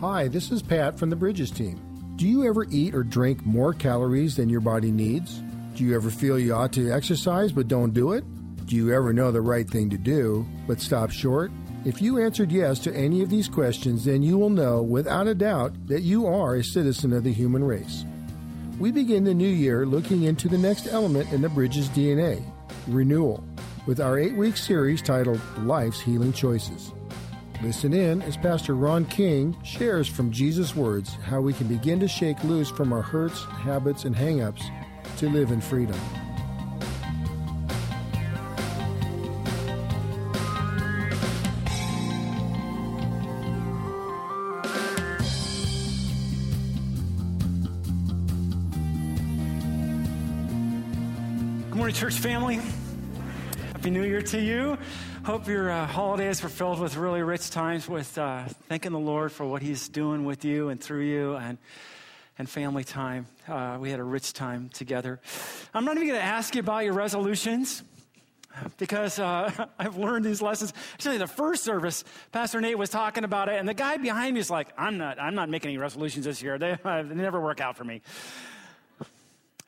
Hi, this is Pat from the Bridges team. Do you ever eat or drink more calories than your body needs? Do you ever feel you ought to exercise but don't do it? Do you ever know the right thing to do but stop short? If you answered yes to any of these questions, then you will know without a doubt that you are a citizen of the human race. We begin the new year looking into the next element in the Bridges DNA, renewal, with our 8-week series titled Life's Healing Choices. Listen in as Pastor Ron King shares from Jesus' words how we can begin to shake loose from our hurts, habits, and hang-ups to live in freedom. Good morning, church family. Happy New Year to you. Hope your holidays were filled with really rich times with thanking the Lord for what he's doing with you and through you, and family time. We had a rich time together. I'm not even going to ask you about your resolutions because I've learned these lessons. Actually, the first service, Pastor Nate was talking about it, and the guy behind me is like, I'm not making any resolutions this year. They never work out for me.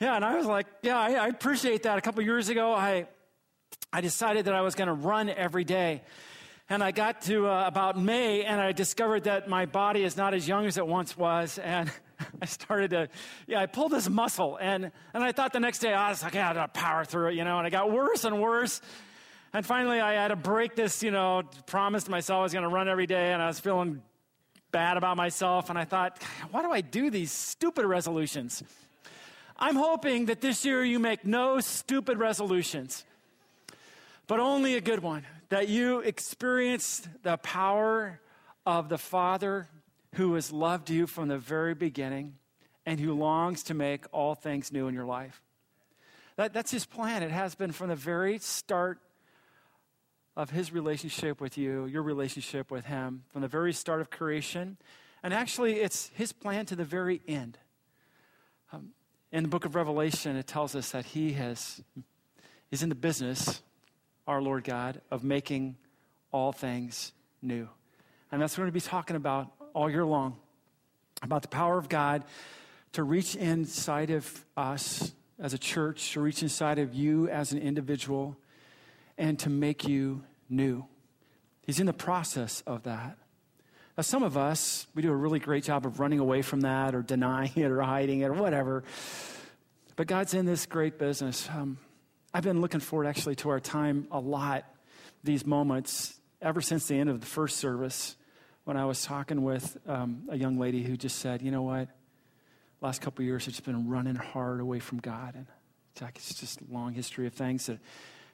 Yeah, and I was like, yeah, I appreciate that. A couple years ago, I decided that I was going to run every day. And I got to about May, and I discovered that my body is not as young as it once was. And I started to, I pulled this muscle. And I thought the next day, I was like, I got to power through it, And it got worse and worse. And finally, I had to break this, promised myself I was going to run every day. And I was feeling bad about myself. And I thought, why do I do these stupid resolutions? I'm hoping that this year you make no stupid resolutions, but only a good one, that you experience the power of the Father who has loved you from the very beginning and who longs to make all things new in your life. That's his plan. It has been from the very start of his relationship with you, your relationship with him, from the very start of creation. And actually, it's his plan to the very end. In the book of Revelation, it tells us that he is in the business, our Lord God, of making all things new. And that's what we're going to be talking about all year long, about the power of God to reach inside of us as a church, to reach inside of you as an individual, and to make you new. He's in the process of that. Now, some of us, we do a really great job of running away from that or denying it or hiding it or whatever. But God's in this great business. I've been looking forward actually to our time a lot, these moments, ever since the end of the first service when I was talking with a young lady who just said, you know what, last couple of years I've just been running hard away from God. And it's just a long history of things that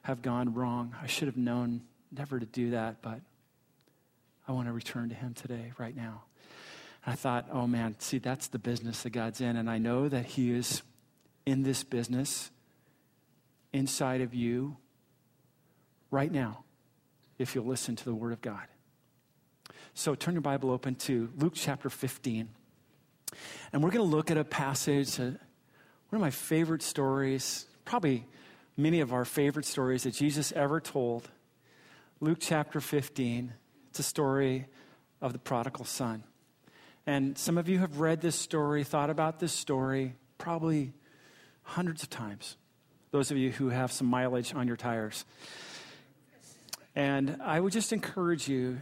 have gone wrong. I should have known never to do that, but I want to return to him today, right now. And I thought, oh man, see, that's the business that God's in. And I know that he is in this business inside of you right now, if you'll listen to the word of God. So turn your Bible open to Luke chapter 15. And we're going to look at a passage, one of my favorite stories, probably many of our favorite stories that Jesus ever told. Luke chapter 15, it's a story of the prodigal son. And some of you have read this story, thought about this story, probably hundreds of times. Those of you who have some mileage on your tires. And I would just encourage you,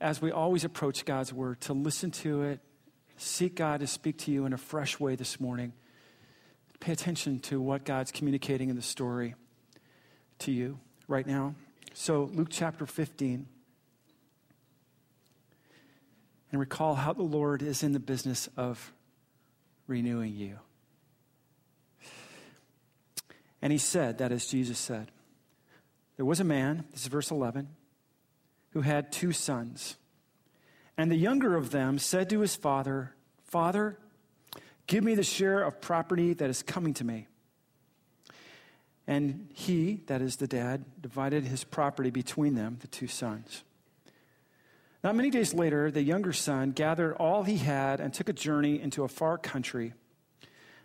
as we always approach God's word, to listen to it, seek God to speak to you in a fresh way this morning. Pay attention to what God's communicating in the story to you right now. So Luke chapter 15. And recall how the Lord is in the business of renewing you. And he said, that is, Jesus said, there was a man, this is verse 11, who had 2 sons. And the younger of them said to his father, Father, give me the share of property that is coming to me. And he, that is the dad, divided his property between them, the 2 sons. Not many days later, the younger son gathered all he had and took a journey into a far country.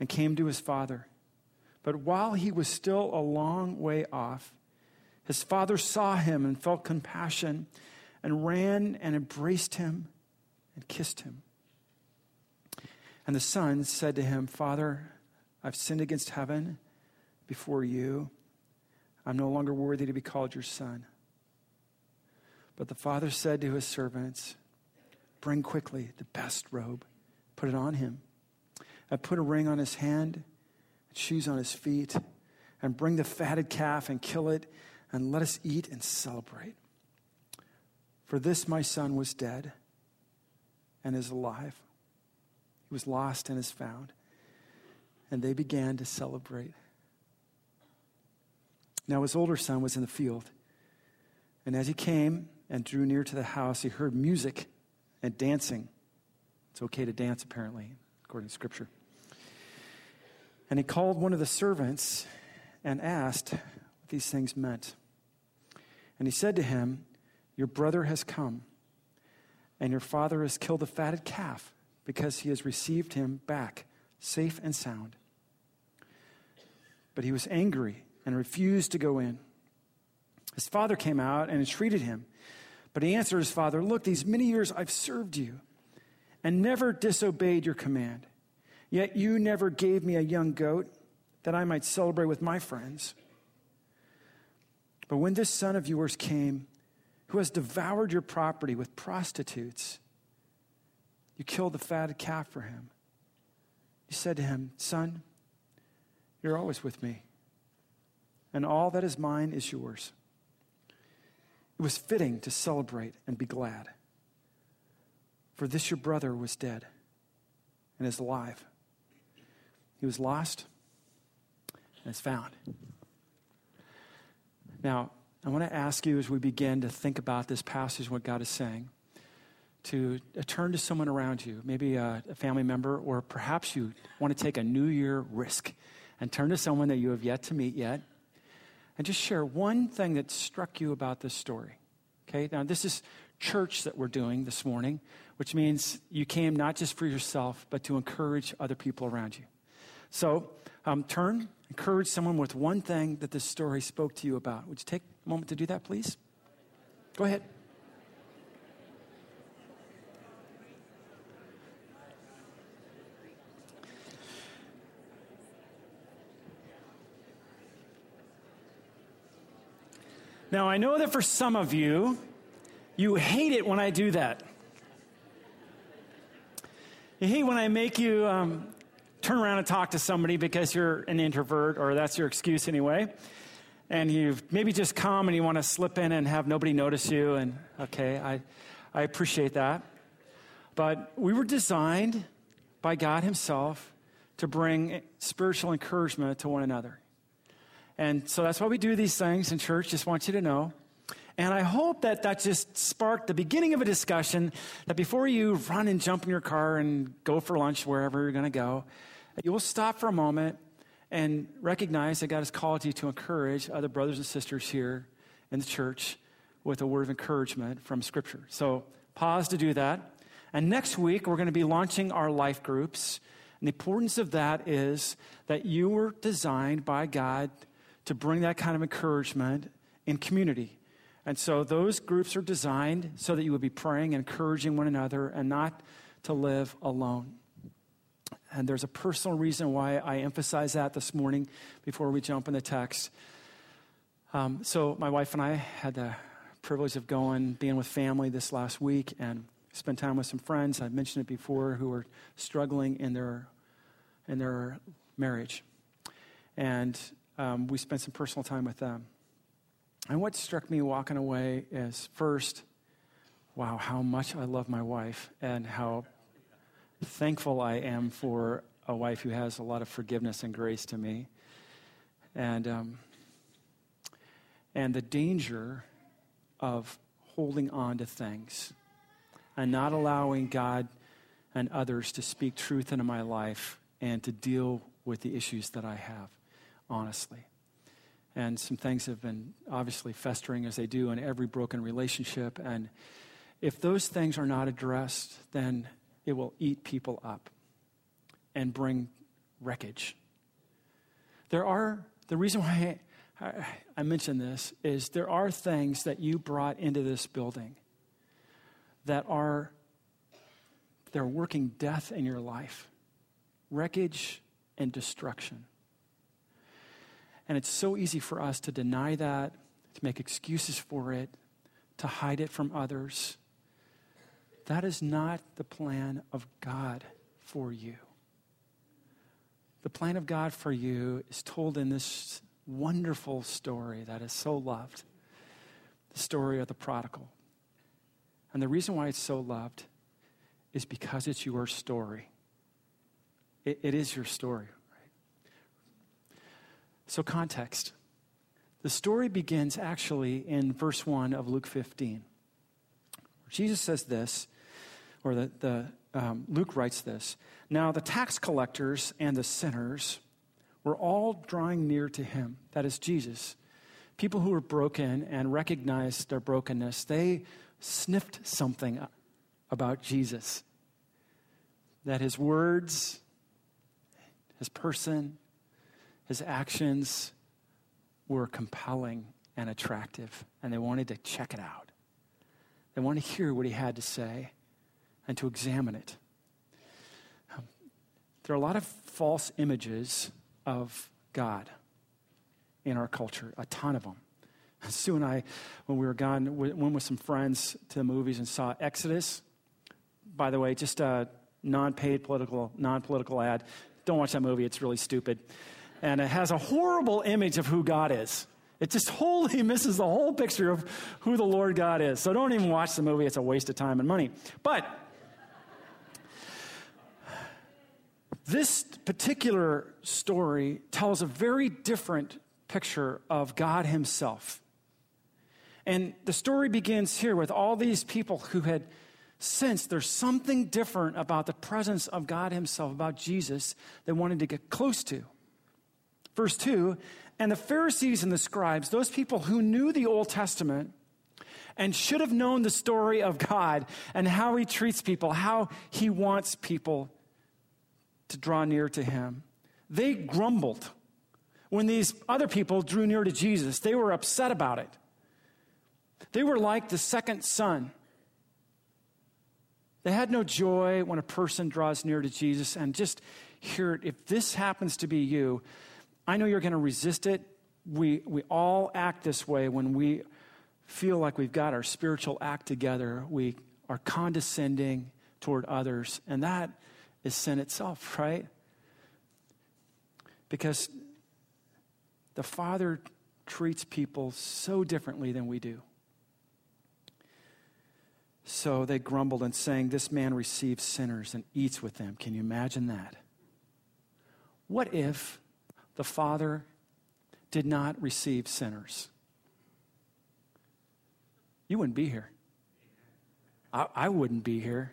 and came to his father. But while he was still a long way off, his father saw him and felt compassion and ran and embraced him and kissed him. And the son said to him, 'Father, I've sinned against heaven before you. I'm no longer worthy to be called your son.' But the father said to his servants, 'Bring quickly the best robe, put it on him. And put a ring on his hand, shoes on his feet, and bring the fatted calf and kill it, and let us eat and celebrate. For this my son was dead and is alive. He was lost and is found.' And they began to celebrate. Now his older son was in the field, and as he came and drew near to the house, he heard music and dancing." It's okay to dance, apparently, according to Scripture. "And he called one of the servants and asked what these things meant. And he said to him, 'Your brother has come, and your father has killed the fatted calf because he has received him back safe and sound.' But he was angry and refused to go in. His father came out and entreated him. But he answered his father, 'Look, these many years I've served you and never disobeyed your command. Yet you never gave me a young goat that I might celebrate with my friends. But when this son of yours came, who has devoured your property with prostitutes, you killed the fatted calf for him.' You said to him, 'Son, you're always with me, and all that is mine is yours.' It was fitting to celebrate and be glad. For this your brother was dead and is alive. He was lost and is found." Now, I want to ask you, as we begin to think about this passage, what God is saying, to turn to someone around you, maybe a family member, or perhaps you want to take a New Year risk and turn to someone that you have yet to meet yet, and just share one thing that struck you about this story, okay? Now, this is church that we're doing this morning, which means you came not just for yourself, but to encourage other people around you. So turn, encourage someone with one thing that this story spoke to you about. Would you take a moment to do that, please? Go ahead. Now, I know that for some of you, you hate it when I do that. You hate when I make you turn around and talk to somebody because you're an introvert, or that's your excuse anyway. And you've maybe just come and you want to slip in and have nobody notice you. And okay, I appreciate that. But we were designed by God himself to bring spiritual encouragement to one another. And so that's why we do these things in church, just want you to know. And I hope that that just sparked the beginning of a discussion, that before you run and jump in your car and go for lunch wherever you're going to go, you will stop for a moment and recognize that God has called you to encourage other brothers and sisters here in the church with a word of encouragement from Scripture. So pause to do that. And next week, we're going to be launching our life groups. And the importance of that is that you were designed by God to bring that kind of encouragement in community. And so those groups are designed so that you would be praying and encouraging one another and not to live alone. And there's a personal reason why I emphasize that this morning before we jump in the text. So my wife and I had the privilege of being with family this last week, and spend time with some friends, I've mentioned it before, who are struggling in their marriage. And we spent some personal time with them. And what struck me walking away is, first, wow, how much I love my wife and how thankful I am for a wife who has a lot of forgiveness and grace to me. And the danger of holding on to things and not allowing God and others to speak truth into my life and to deal with the issues that I have, honestly. And some things have been obviously festering as they do in every broken relationship. And if those things are not addressed, then it will eat people up and bring wreckage. The reason why I mention this is there are things that you brought into this building that they're working death in your life, wreckage and destruction. And it's so easy for us to deny that, to make excuses for it, to hide it from others. That is not the plan of God for you. The plan of God for you is told in this wonderful story that is so loved, the story of the prodigal. And the reason why it's so loved is because it's your story. It is your story, right? So context. The story begins actually in verse 1 of Luke 15. Jesus says this, or Luke writes this. Now the tax collectors and the sinners were all drawing near to him. That is Jesus. People who were broken and recognized their brokenness, they sniffed something about Jesus. That his words, his person, his actions were compelling and attractive, and they wanted to check it out. They wanted to hear what he had to say and to examine it. There are a lot of false images of God in our culture, a ton of them. Sue and I, when we were gone, went with some friends to the movies and saw Exodus. By the way, just a non-paid non-political ad. Don't watch that movie. It's really stupid. And it has a horrible image of who God is. It just wholly misses the whole picture of who the Lord God is. So don't even watch the movie. It's a waste of time and money. But this particular story tells a very different picture of God himself. And the story begins here with all these people who had sensed there's something different about the presence of God himself, about Jesus, they wanted to get close to. Verse 2, and the Pharisees and the scribes, those people who knew the Old Testament and should have known the story of God and how he treats people, how he wants people to draw near to him, they grumbled when these other people drew near to Jesus. They were upset about it. They were like the second son. They had no joy when a person draws near to Jesus. And just hear it. If this happens to be you, I know you're going to resist it. We all act this way when we feel like we've got our spiritual act together. We are condescending toward others. And that is sin itself, right? Because the Father treats people so differently than we do. So they grumbled and saying, this man receives sinners and eats with them. Can you imagine that? What if the Father did not receive sinners? You wouldn't be here. I wouldn't be here.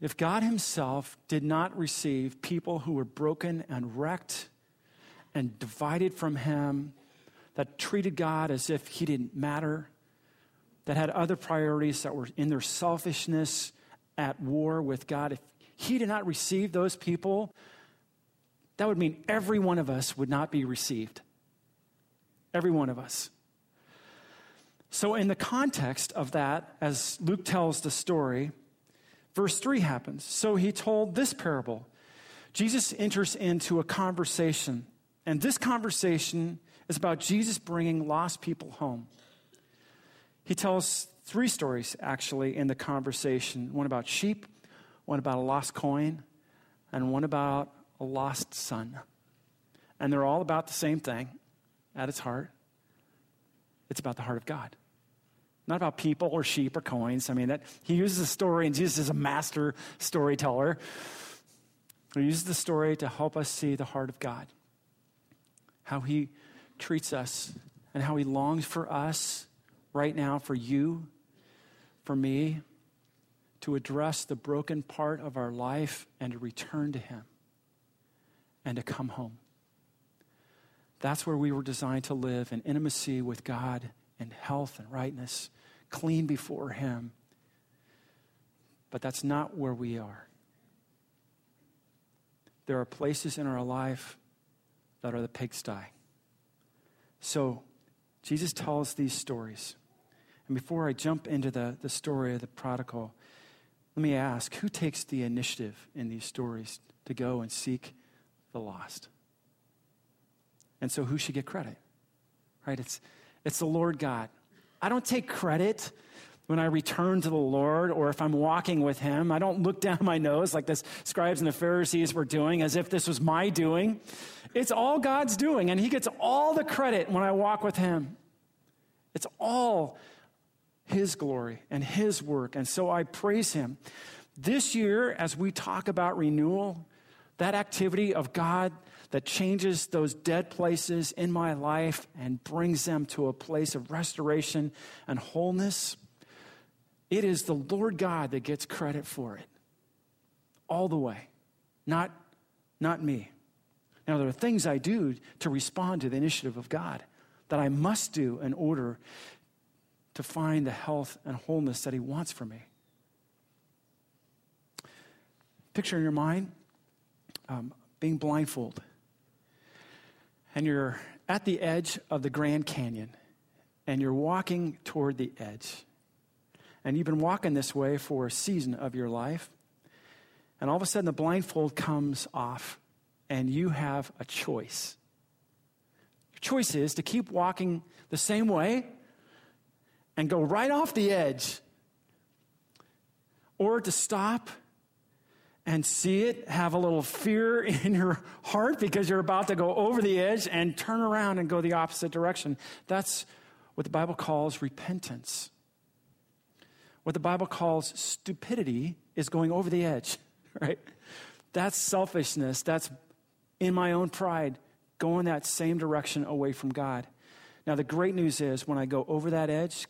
If God himself did not receive people who were broken and wrecked and divided from him, that treated God as if he didn't matter, that had other priorities, that were in their selfishness at war with God. If he did not receive those people, that would mean every one of us would not be received. Every one of us. So in the context of that, as Luke tells the story, verse 3 happens. So he told this parable. Jesus enters into a conversation. And this conversation is about Jesus bringing lost people home. He tells Three stories, actually, in the conversation. One about sheep, one about a lost coin, and one about a lost son. And they're all about the same thing at its heart. It's about the heart of God. Not about people or sheep or coins. I mean, that he uses a story, and Jesus is a master storyteller. He uses the story to help us see the heart of God, how he treats us, and how he longs for us right now, for you, for me, to address the broken part of our life and to return to him and to come home. That's where we were designed to live, in intimacy with God and health and rightness, clean before him. But that's not where we are. There are places in our life that are the pigsty. So Jesus tells these stories. And before I jump into the story of the prodigal, let me ask, who takes the initiative in these stories to go and seek the lost? And so who should get credit? Right? It's the Lord God. I don't take credit when I return to the Lord, or if I'm walking with him. I don't look down my nose like the scribes and the Pharisees were doing, as if this was my doing. It's all God's doing, and he gets all the credit when I walk with him. It's all his glory and his work, and so I praise him. This year, as we talk about renewal, that activity of God that changes those dead places in my life and brings them to a place of restoration and wholeness, it is the Lord God that gets credit for it all the way, not me. Now, there are things I do to respond to the initiative of God that I must do in order to find the health and wholeness that he wants for me. Picture in your mind being blindfolded, and you're at the edge of the Grand Canyon, and you're walking toward the edge. And you've been walking this way for a season of your life. And all of a sudden, the blindfold comes off, and you have a choice. Your choice is to keep walking the same way and go right off the edge, or to stop and see it, have a little fear in your heart because you're about to go over the edge, and turn around and go the opposite direction. That's what the Bible calls repentance. What the Bible calls stupidity is going over the edge, right? That's selfishness. That's in my own pride, going that same direction away from God. Now, the great news is when I go over that edge,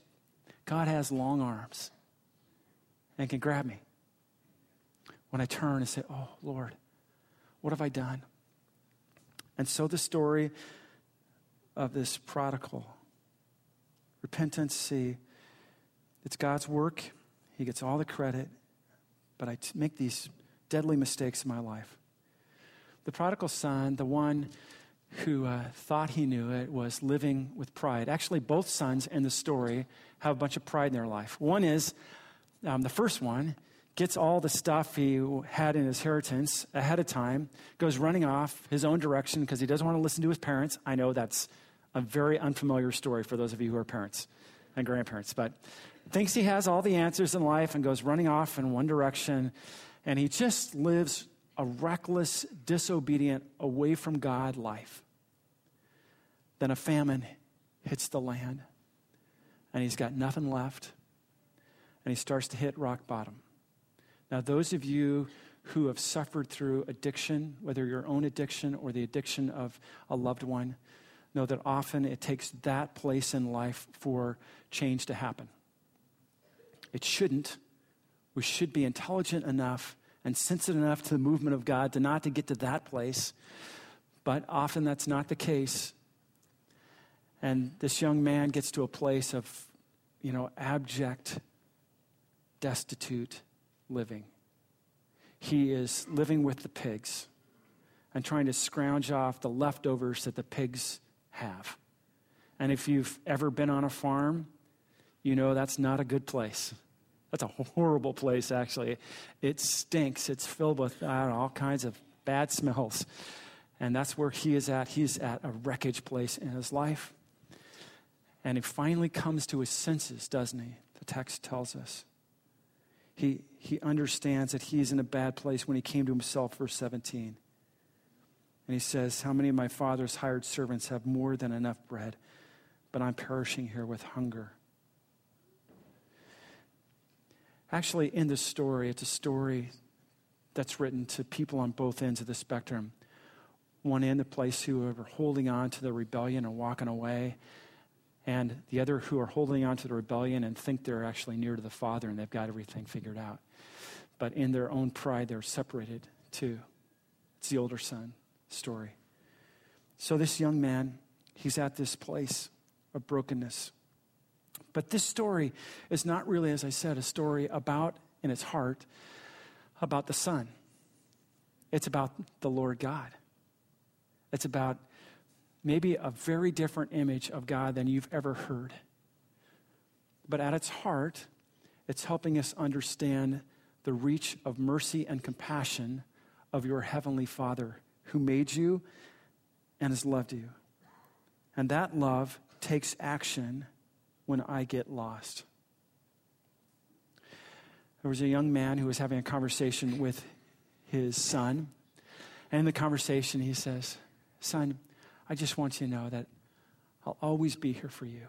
God has long arms and can grab me. When I turn and say, oh, Lord, what have I done? And so the story of this prodigal, repentance, it's God's work. He gets all the credit, but I make these deadly mistakes in my life. The prodigal son, the one who thought he knew it, was living with pride. Actually, both sons in the story have a bunch of pride in their life. One is, the first one gets all the stuff he had in his inheritance ahead of time, goes running off his own direction because he doesn't want to listen to his parents. I know that's a very unfamiliar story for those of you who are parents and grandparents, but thinks he has all the answers in life and goes running off in one direction, and he just lives a reckless, disobedient, away from God life. Then a famine hits the land, and he's got nothing left, and he starts to hit rock bottom. Now, those of you who have suffered through addiction, whether your own addiction or the addiction of a loved one, know that often it takes that place in life for change to happen. It shouldn't. We should be intelligent enough and sensitive enough to the movement of God to not to get to that place. But often that's not the case. And this young man gets to a place of, abject, destitute living. He is living with the pigs and trying to scrounge off the leftovers that the pigs have. And if you've ever been on a farm, that's not a good place. That's a horrible place, actually. It stinks. It's filled with all kinds of bad smells. And that's where he is at. He's at a wreckage place in his life. And he finally comes to his senses, doesn't he? The text tells us. He understands that he's in a bad place when he came to himself, verse 17. And he says, how many of my father's hired servants have more than enough bread, but I'm perishing here with hunger. Actually, in this story, it's a story that's written to people on both ends of the spectrum. One end, the place who are holding on to the rebellion and walking away, and the other who are holding on to the rebellion and think they're actually near to the Father and they've got everything figured out. But in their own pride, they're separated too. It's the older son story. So this young man, he's at this place of brokenness. But this story is not really, as I said, a story about, in its heart, about the Son. It's about the Lord God. It's about maybe a very different image of God than you've ever heard. But at its heart, it's helping us understand the reach of mercy and compassion of your Heavenly Father who made you and has loved you. And that love takes action when I get lost. There was a young man who was having a conversation with his son. And in the conversation, he says, son, I just want you to know that I'll always be here for you.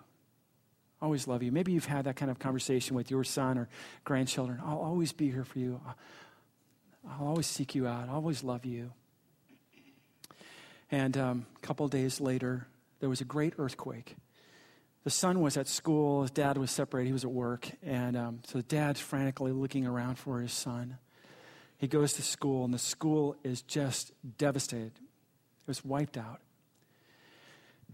I always love you. Maybe you've had that kind of conversation with your son or grandchildren. I'll always be here for you. I'll always seek you out. I'll always love you. And a couple of days later, there was a great earthquake. The son was at school. His dad was separated. He was at work. And so the dad's frantically looking around for his son. He goes to school, and the school is just devastated. It was wiped out.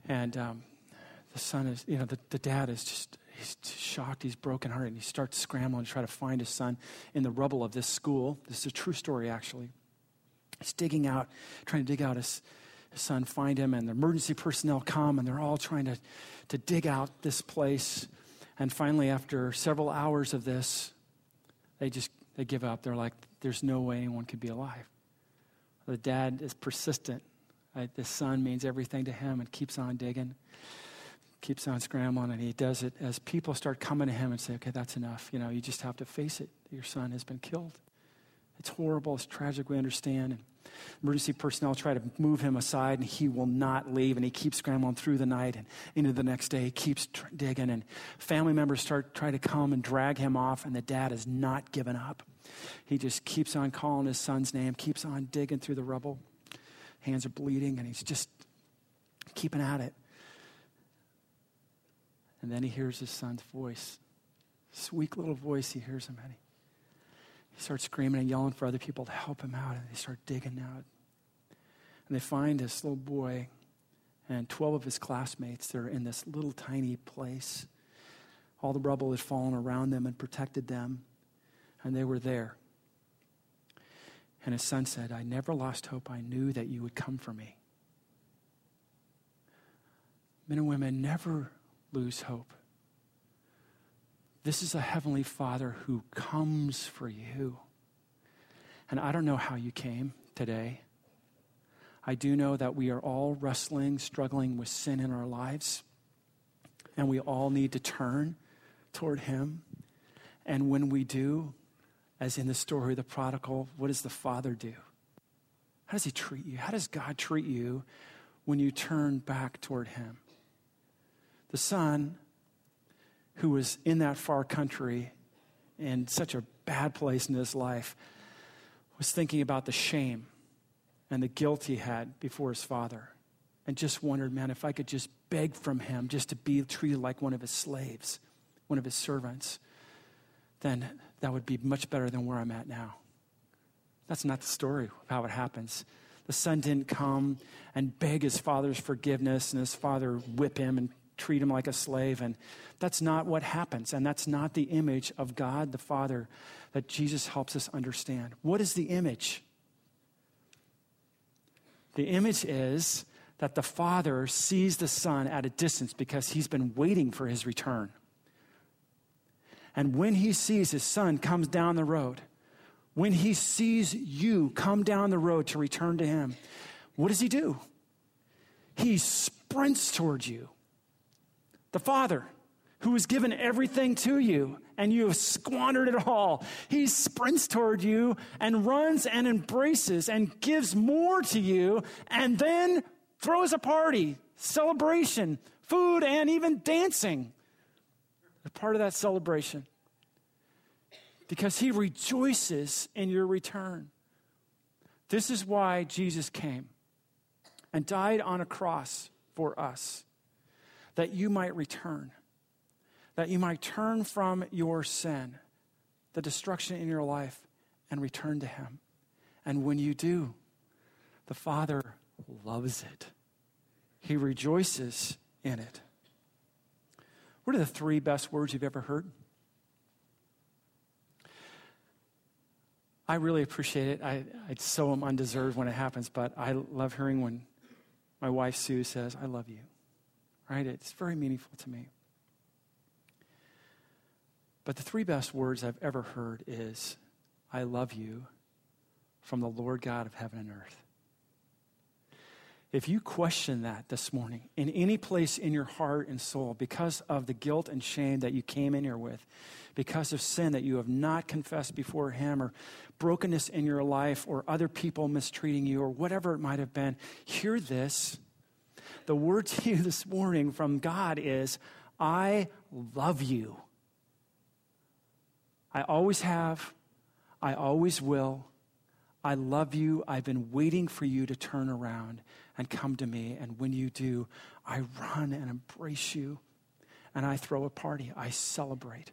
And the son is, you know, the dad is just, he's shocked. He's brokenhearted. And he starts scrambling to try to find his son in the rubble of this school. This is a true story, actually. He's digging out, trying to dig out his son, find him, and the emergency personnel come, and they're all trying to dig out this place. And finally, after several hours of this, they give up. They're like, there's no way anyone could be alive. The dad is persistent. Right? The son means everything to him and keeps on digging, keeps on scrambling, and he does it as people start coming to him and say, okay, that's enough. You know, you just have to face it. Your son has been killed. It's horrible. It's tragic. We understand. And emergency personnel try to move him aside, and he will not leave. And he keeps scrambling through the night and into the next day. He keeps digging, and family members try to come and drag him off. And the dad is not giving up. He just keeps on calling his son's name, keeps on digging through the rubble. Hands are bleeding, and he's just keeping at it. And then he hears his son's voice. This weak little voice, he hears him, and he starts screaming and yelling for other people to help him out, and they start digging out. And they find this little boy and 12 of his classmates. They're in this little tiny place. All the rubble had fallen around them and protected them, and they were there. And his son said, I never lost hope. I knew that you would come for me. Men and women never lose hope. This is a Heavenly Father who comes for you. And I don't know how you came today. I do know that we are all wrestling, struggling with sin in our lives. And we all need to turn toward him. And when we do, as in the story of the prodigal, what does the Father do? How does he treat you? How does God treat you when you turn back toward him? The son, who was in that far country in such a bad place in his life, was thinking about the shame and the guilt he had before his father and just wondered, man, if I could just beg from him just to be treated like one of his slaves, one of his servants, then that would be much better than where I'm at now. That's not the story of how it happens. The son didn't come and beg his father's forgiveness and his father whip him and treat him like a slave. And that's not what happens. And that's not the image of God the Father that Jesus helps us understand. What is the image? The image is that the Father sees the Son at a distance because he's been waiting for his return. And when he sees his Son comes down the road, when he sees you come down the road to return to him, what does he do? He sprints towards you. The Father, who has given everything to you, and you have squandered it all. He sprints toward you and runs and embraces and gives more to you, and then throws a party, celebration, food, and even dancing. A part of that celebration. Because he rejoices in your return. This is why Jesus came and died on a cross for us, that you might return, that you might turn from your sin, the destruction in your life, and return to him. And when you do, the Father loves it. He rejoices in it. What are the three best words you've ever heard? I really appreciate it. I so am undeserved when it happens, but I love hearing when my wife, Sue, says, I love you, right? It's very meaningful to me. But the three best words I've ever heard is, I love you, from the Lord God of heaven and earth. If you question that this morning in any place in your heart and soul because of the guilt and shame that you came in here with, because of sin that you have not confessed before him, or brokenness in your life, or other people mistreating you, or whatever it might have been, hear this. The word to you this morning from God is, I love you. I always have. I always will. I love you. I've been waiting for you to turn around and come to me. And when you do, I run and embrace you. And I throw a party. I celebrate.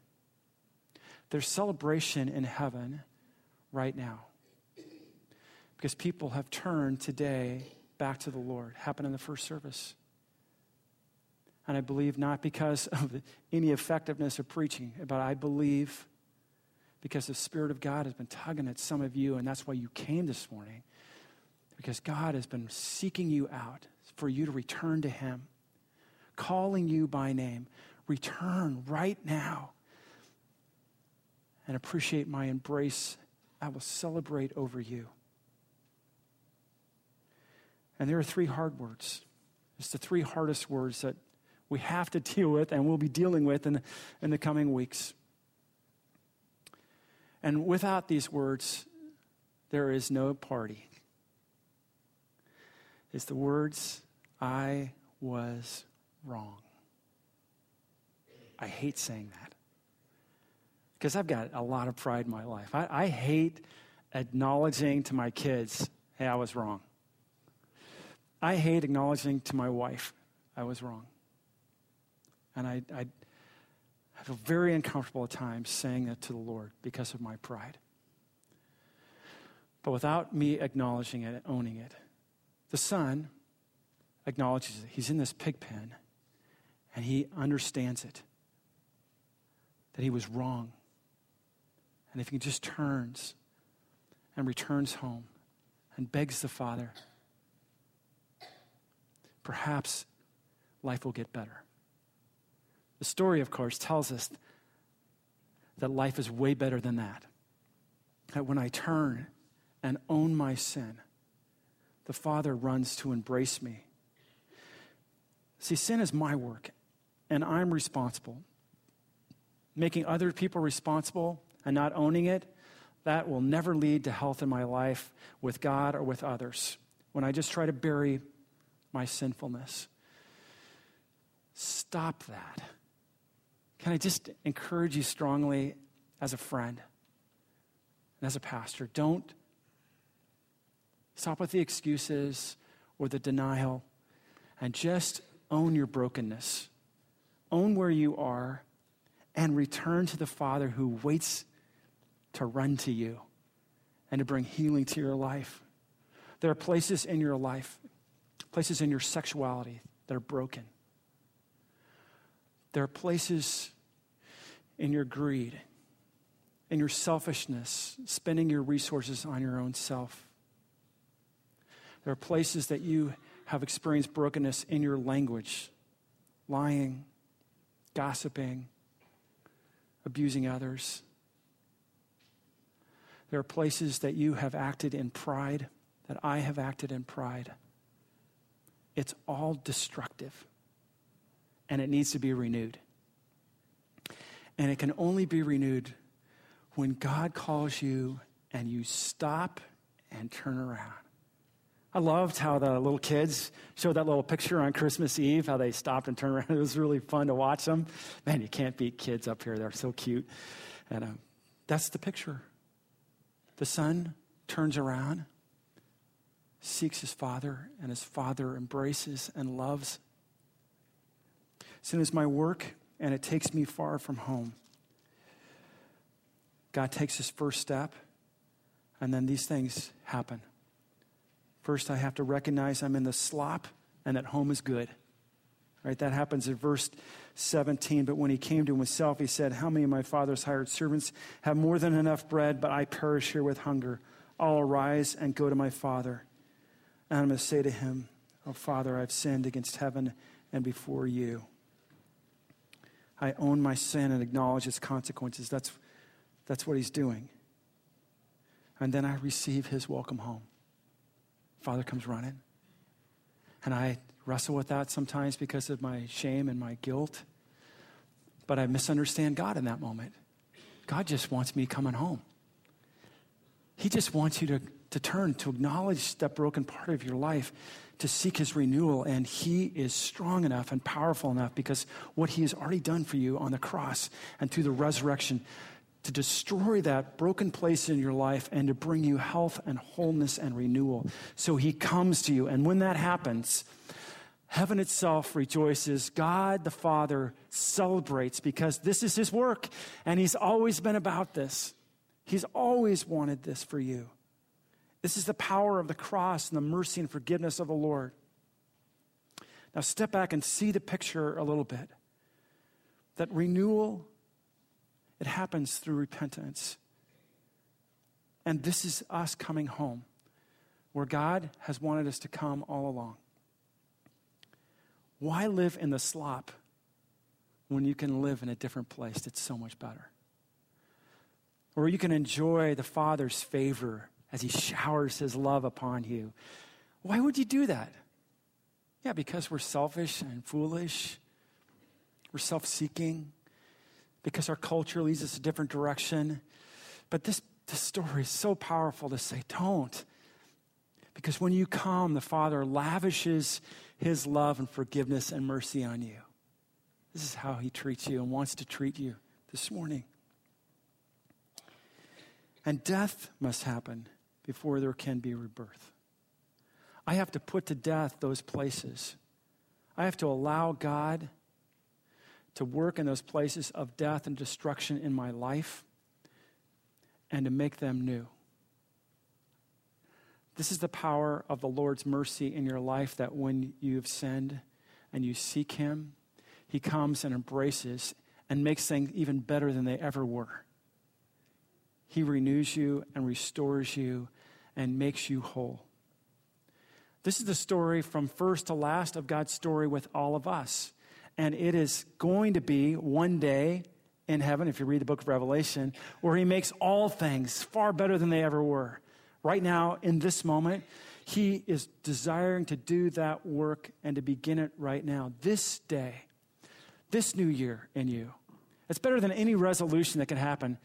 There's celebration in heaven right now. Because people have turned today back to the Lord. Happened in the first service. And I believe not because of any effectiveness of preaching, but I believe because the Spirit of God has been tugging at some of you, and that's why you came this morning, because God has been seeking you out for you to return to him, calling you by name. Return right now and appreciate my embrace. I will celebrate over you. And there are three hard words. It's the three hardest words that we have to deal with and we'll be dealing with in the coming weeks. And without these words, there is no party. It's the words, I was wrong. I hate saying that because I've got a lot of pride in my life. I hate acknowledging to my kids, hey, I was wrong. I hate acknowledging to my wife, I was wrong. And I feel very uncomfortable at times saying that to the Lord because of my pride. But without me acknowledging it and owning it, the Son acknowledges it. He's in this pig pen, and he understands it, that he was wrong. And if he just turns and returns home and begs the Father, perhaps life will get better. The story, of course, tells us that life is way better than that. That when I turn and own my sin, the Father runs to embrace me. See, sin is my work, and I'm responsible. Making other people responsible and not owning it, that will never lead to health in my life with God or with others. When I just try to bury my sinfulness. Stop that. Can I just encourage you strongly as a friend and as a pastor, don't stop with the excuses or the denial and just own your brokenness. Own where you are and return to the Father who waits to run to you and to bring healing to your life. There are places in your life, places in your sexuality that are broken. There are places in your greed, in your selfishness, spending your resources on your own self. There are places that you have experienced brokenness in your language, lying, gossiping, abusing others. There are places that you have acted in pride, that I have acted in pride. It's all destructive. And it needs to be renewed. And it can only be renewed when God calls you and you stop and turn around. I loved how the little kids showed that little picture on Christmas Eve, how they stopped and turned around. It was really fun to watch them. Man, you can't beat kids up here. They're so cute. And that's the picture. The son turns around, seeks his father, and his father embraces and loves. Sin is my work, and it takes me far from home. God takes his first step, and then these things happen. First, I have to recognize I'm in the slop and that home is good. Right? That happens in verse 17. But when he came to himself, he said, how many of my father's hired servants have more than enough bread, but I perish here with hunger? I'll arise and go to my father. And I'm going to say to him, oh, Father, I've sinned against heaven and before you. I own my sin and acknowledge its consequences. That's what he's doing. And then I receive his welcome home. Father comes running, and I wrestle with that sometimes because of my shame and my guilt, but I misunderstand God in that moment. God just wants me coming home. He just wants you to turn, to acknowledge that broken part of your life, to seek his renewal, and he is strong enough and powerful enough because what he has already done for you on the cross and through the resurrection to destroy that broken place in your life and to bring you health and wholeness and renewal. So he comes to you. And when that happens, heaven itself rejoices. God the Father celebrates because this is his work. And he's always been about this. He's always wanted this for you. This is the power of the cross and the mercy and forgiveness of the Lord. Now step back and see the picture a little bit. That renewal, it happens through repentance. And this is us coming home, where God has wanted us to come all along. Why live in the slop when you can live in a different place that's so much better? Or you can enjoy the Father's favor as he showers his love upon you. Why would you do that? Yeah, because we're selfish and foolish. We're self-seeking. Because our culture leads us a different direction. But this story is so powerful to say, don't. Because when you come, the Father lavishes his love and forgiveness and mercy on you. This is how he treats you and wants to treat you this morning. And death must happen before there can be rebirth. I have to put to death those places. I have to allow God to work in those places of death and destruction in my life and to make them new. This is the power of the Lord's mercy in your life, that when you've sinned and you seek him, he comes and embraces and makes things even better than they ever were. He renews you and restores you and makes you whole. This is the story from first to last of God's story with all of us. And it is going to be one day in heaven, if you read the book of Revelation, where he makes all things far better than they ever were. Right now, in this moment, he is desiring to do that work and to begin it right now, this day, this new year in you. It's better than any resolution that can happen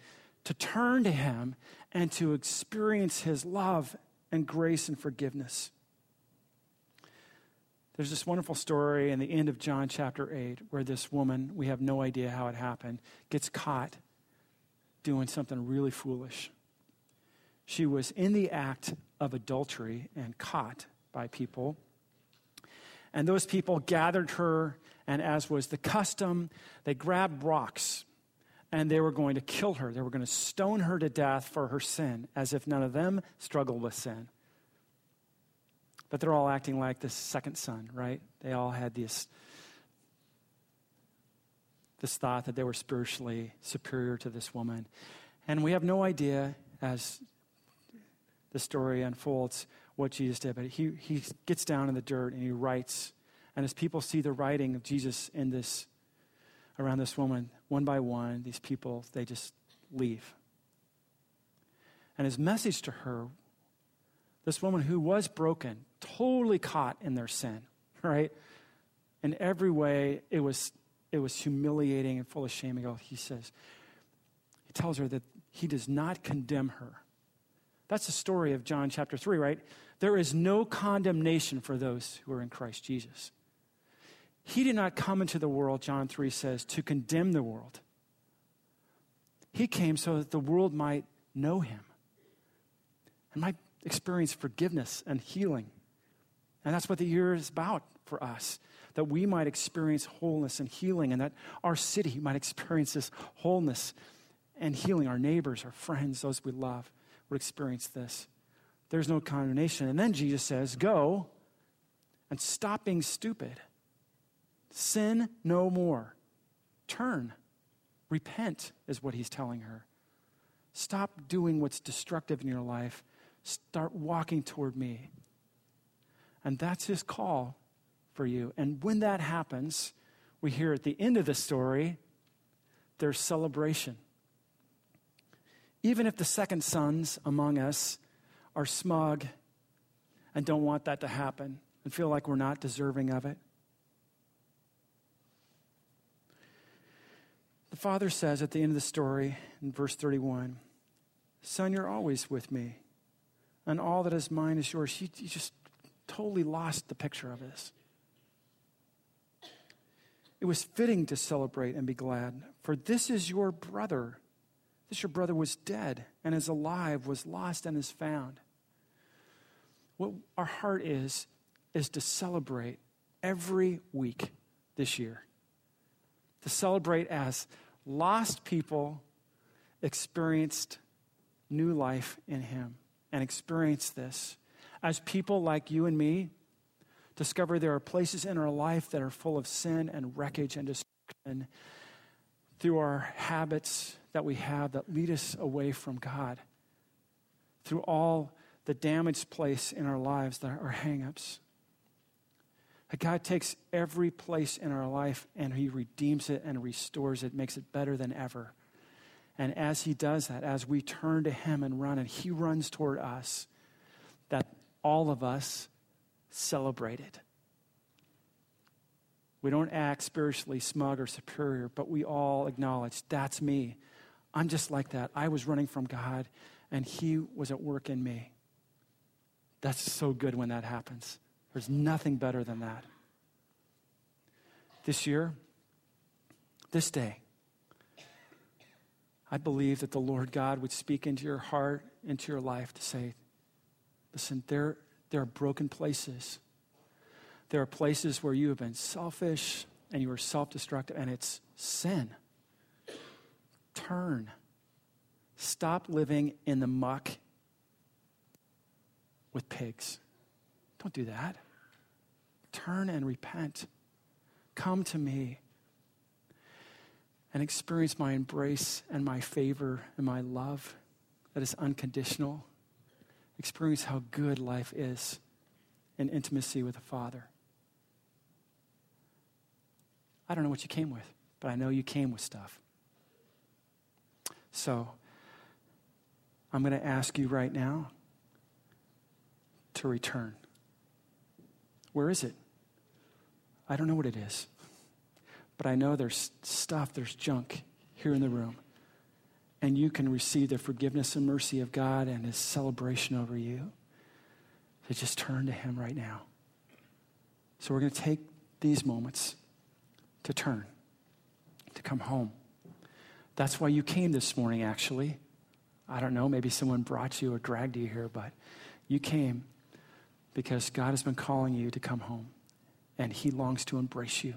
to turn to him and to experience his love and grace and forgiveness. There's this wonderful story in the end of John chapter 8 where this woman, we have no idea how it happened, gets caught doing something really foolish. She was in the act of adultery and caught by people. And those people gathered her, and as was the custom, they grabbed rocks and they were going to kill her. They were going to stone her to death for her sin, as if none of them struggled with sin. But they're all acting like the second son, right? They all had this thought that they were spiritually superior to this woman. And we have no idea, as the story unfolds, what Jesus did. But he gets down in the dirt and he writes. And as people see the writing of Jesus in this, around this woman, one by one, these people, they just leave. And his message to her, this woman who was broken, totally caught in their sin, right? In every way, it was It was humiliating and full of shame. He says, he tells her that he does not condemn her. That's the story of John chapter 3, right? There is no condemnation for those who are in Christ Jesus. He did not come into the world, John 3 says, to condemn the world. He came so that the world might know him and might experience forgiveness and healing. And that's what the year is about for us, that we might experience wholeness and healing, and that our city might experience this wholeness and healing. Our neighbors, our friends, those we love would experience this. There's no condemnation. And then Jesus says, go and stop being stupid. Sin no more. Turn. Repent is what he's telling her. Stop doing what's destructive in your life. Start walking toward me. And that's his call for you. And when that happens, we hear at the end of the story, there's celebration. Even if the second sons among us are smug and don't want that to happen and feel like we're not deserving of it, the father says at the end of the story in verse 31, son, you're always with me, and all that is mine is yours. He just totally lost the picture of this. It was fitting to celebrate and be glad, for this is your brother. This your brother was dead and is alive, was lost and is found. What our heart is to celebrate every week this year. To celebrate as lost people experienced new life in him and experienced this. As people like you and me discover there are places in our life that are full of sin and wreckage and destruction through our habits that we have that lead us away from God, through all the damaged place in our lives that are hang-ups. That God takes every place in our life and he redeems it and restores it, makes it better than ever. And as he does that, as we turn to him and run, and he runs toward us, that all of us celebrate it. We don't act spiritually smug or superior, but we all acknowledge, that's me. I'm just like that. I was running from God, and he was at work in me. That's so good when that happens. There's nothing better than that. This year, this day, I believe that the Lord God would speak into your heart, into your life to say, listen, there are broken places. There are places where you have been selfish and you are self-destructive, and it's sin. Turn. Stop living in the muck with pigs. Don't do that. Turn and repent. Come to me and experience my embrace and my favor and my love that is unconditional. Experience how good life is in intimacy with the Father. I don't know what you came with, but I know you came with stuff. So I'm going to ask you right now to return. Where is it? I don't know what it is, but I know there's stuff, there's junk here in the room, and you can receive the forgiveness and mercy of God and his celebration over you. So just turn to him right now. So we're going to take these moments to turn, to come home. That's why you came this morning, actually. I don't know, maybe someone brought you or dragged you here, but you came because God has been calling you to come home, and he longs to embrace you.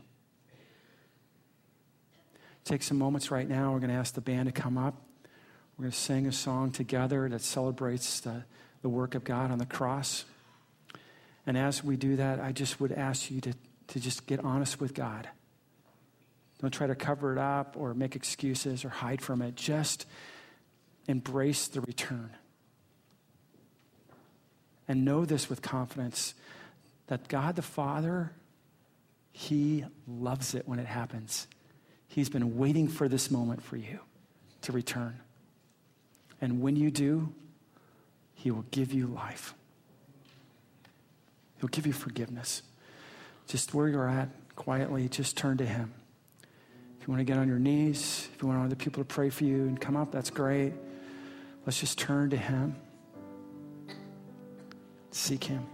Take some moments right now. We're going to ask the band to come up. We're going to sing a song together that celebrates the work of God on the cross. And as we do that, I just would ask you to just get honest with God. Don't try to cover it up or make excuses or hide from it. Just embrace the return. And know this with confidence, that God the Father, he loves it when it happens. He's been waiting for this moment for you to return. And when you do, he will give you life. He'll give you forgiveness. Just where you're at, quietly, just turn to him. If you want to get on your knees, if you want other people to pray for you and come up, that's great. Let's just turn to him. Seek him.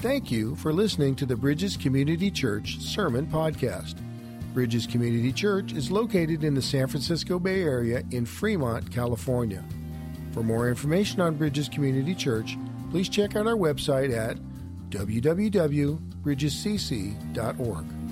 Thank you for listening to the Bridges Community Church Sermon Podcast. Bridges Community Church is located in the San Francisco Bay Area in Fremont, California. For more information on Bridges Community Church, please check out our website at www.bridgescc.org.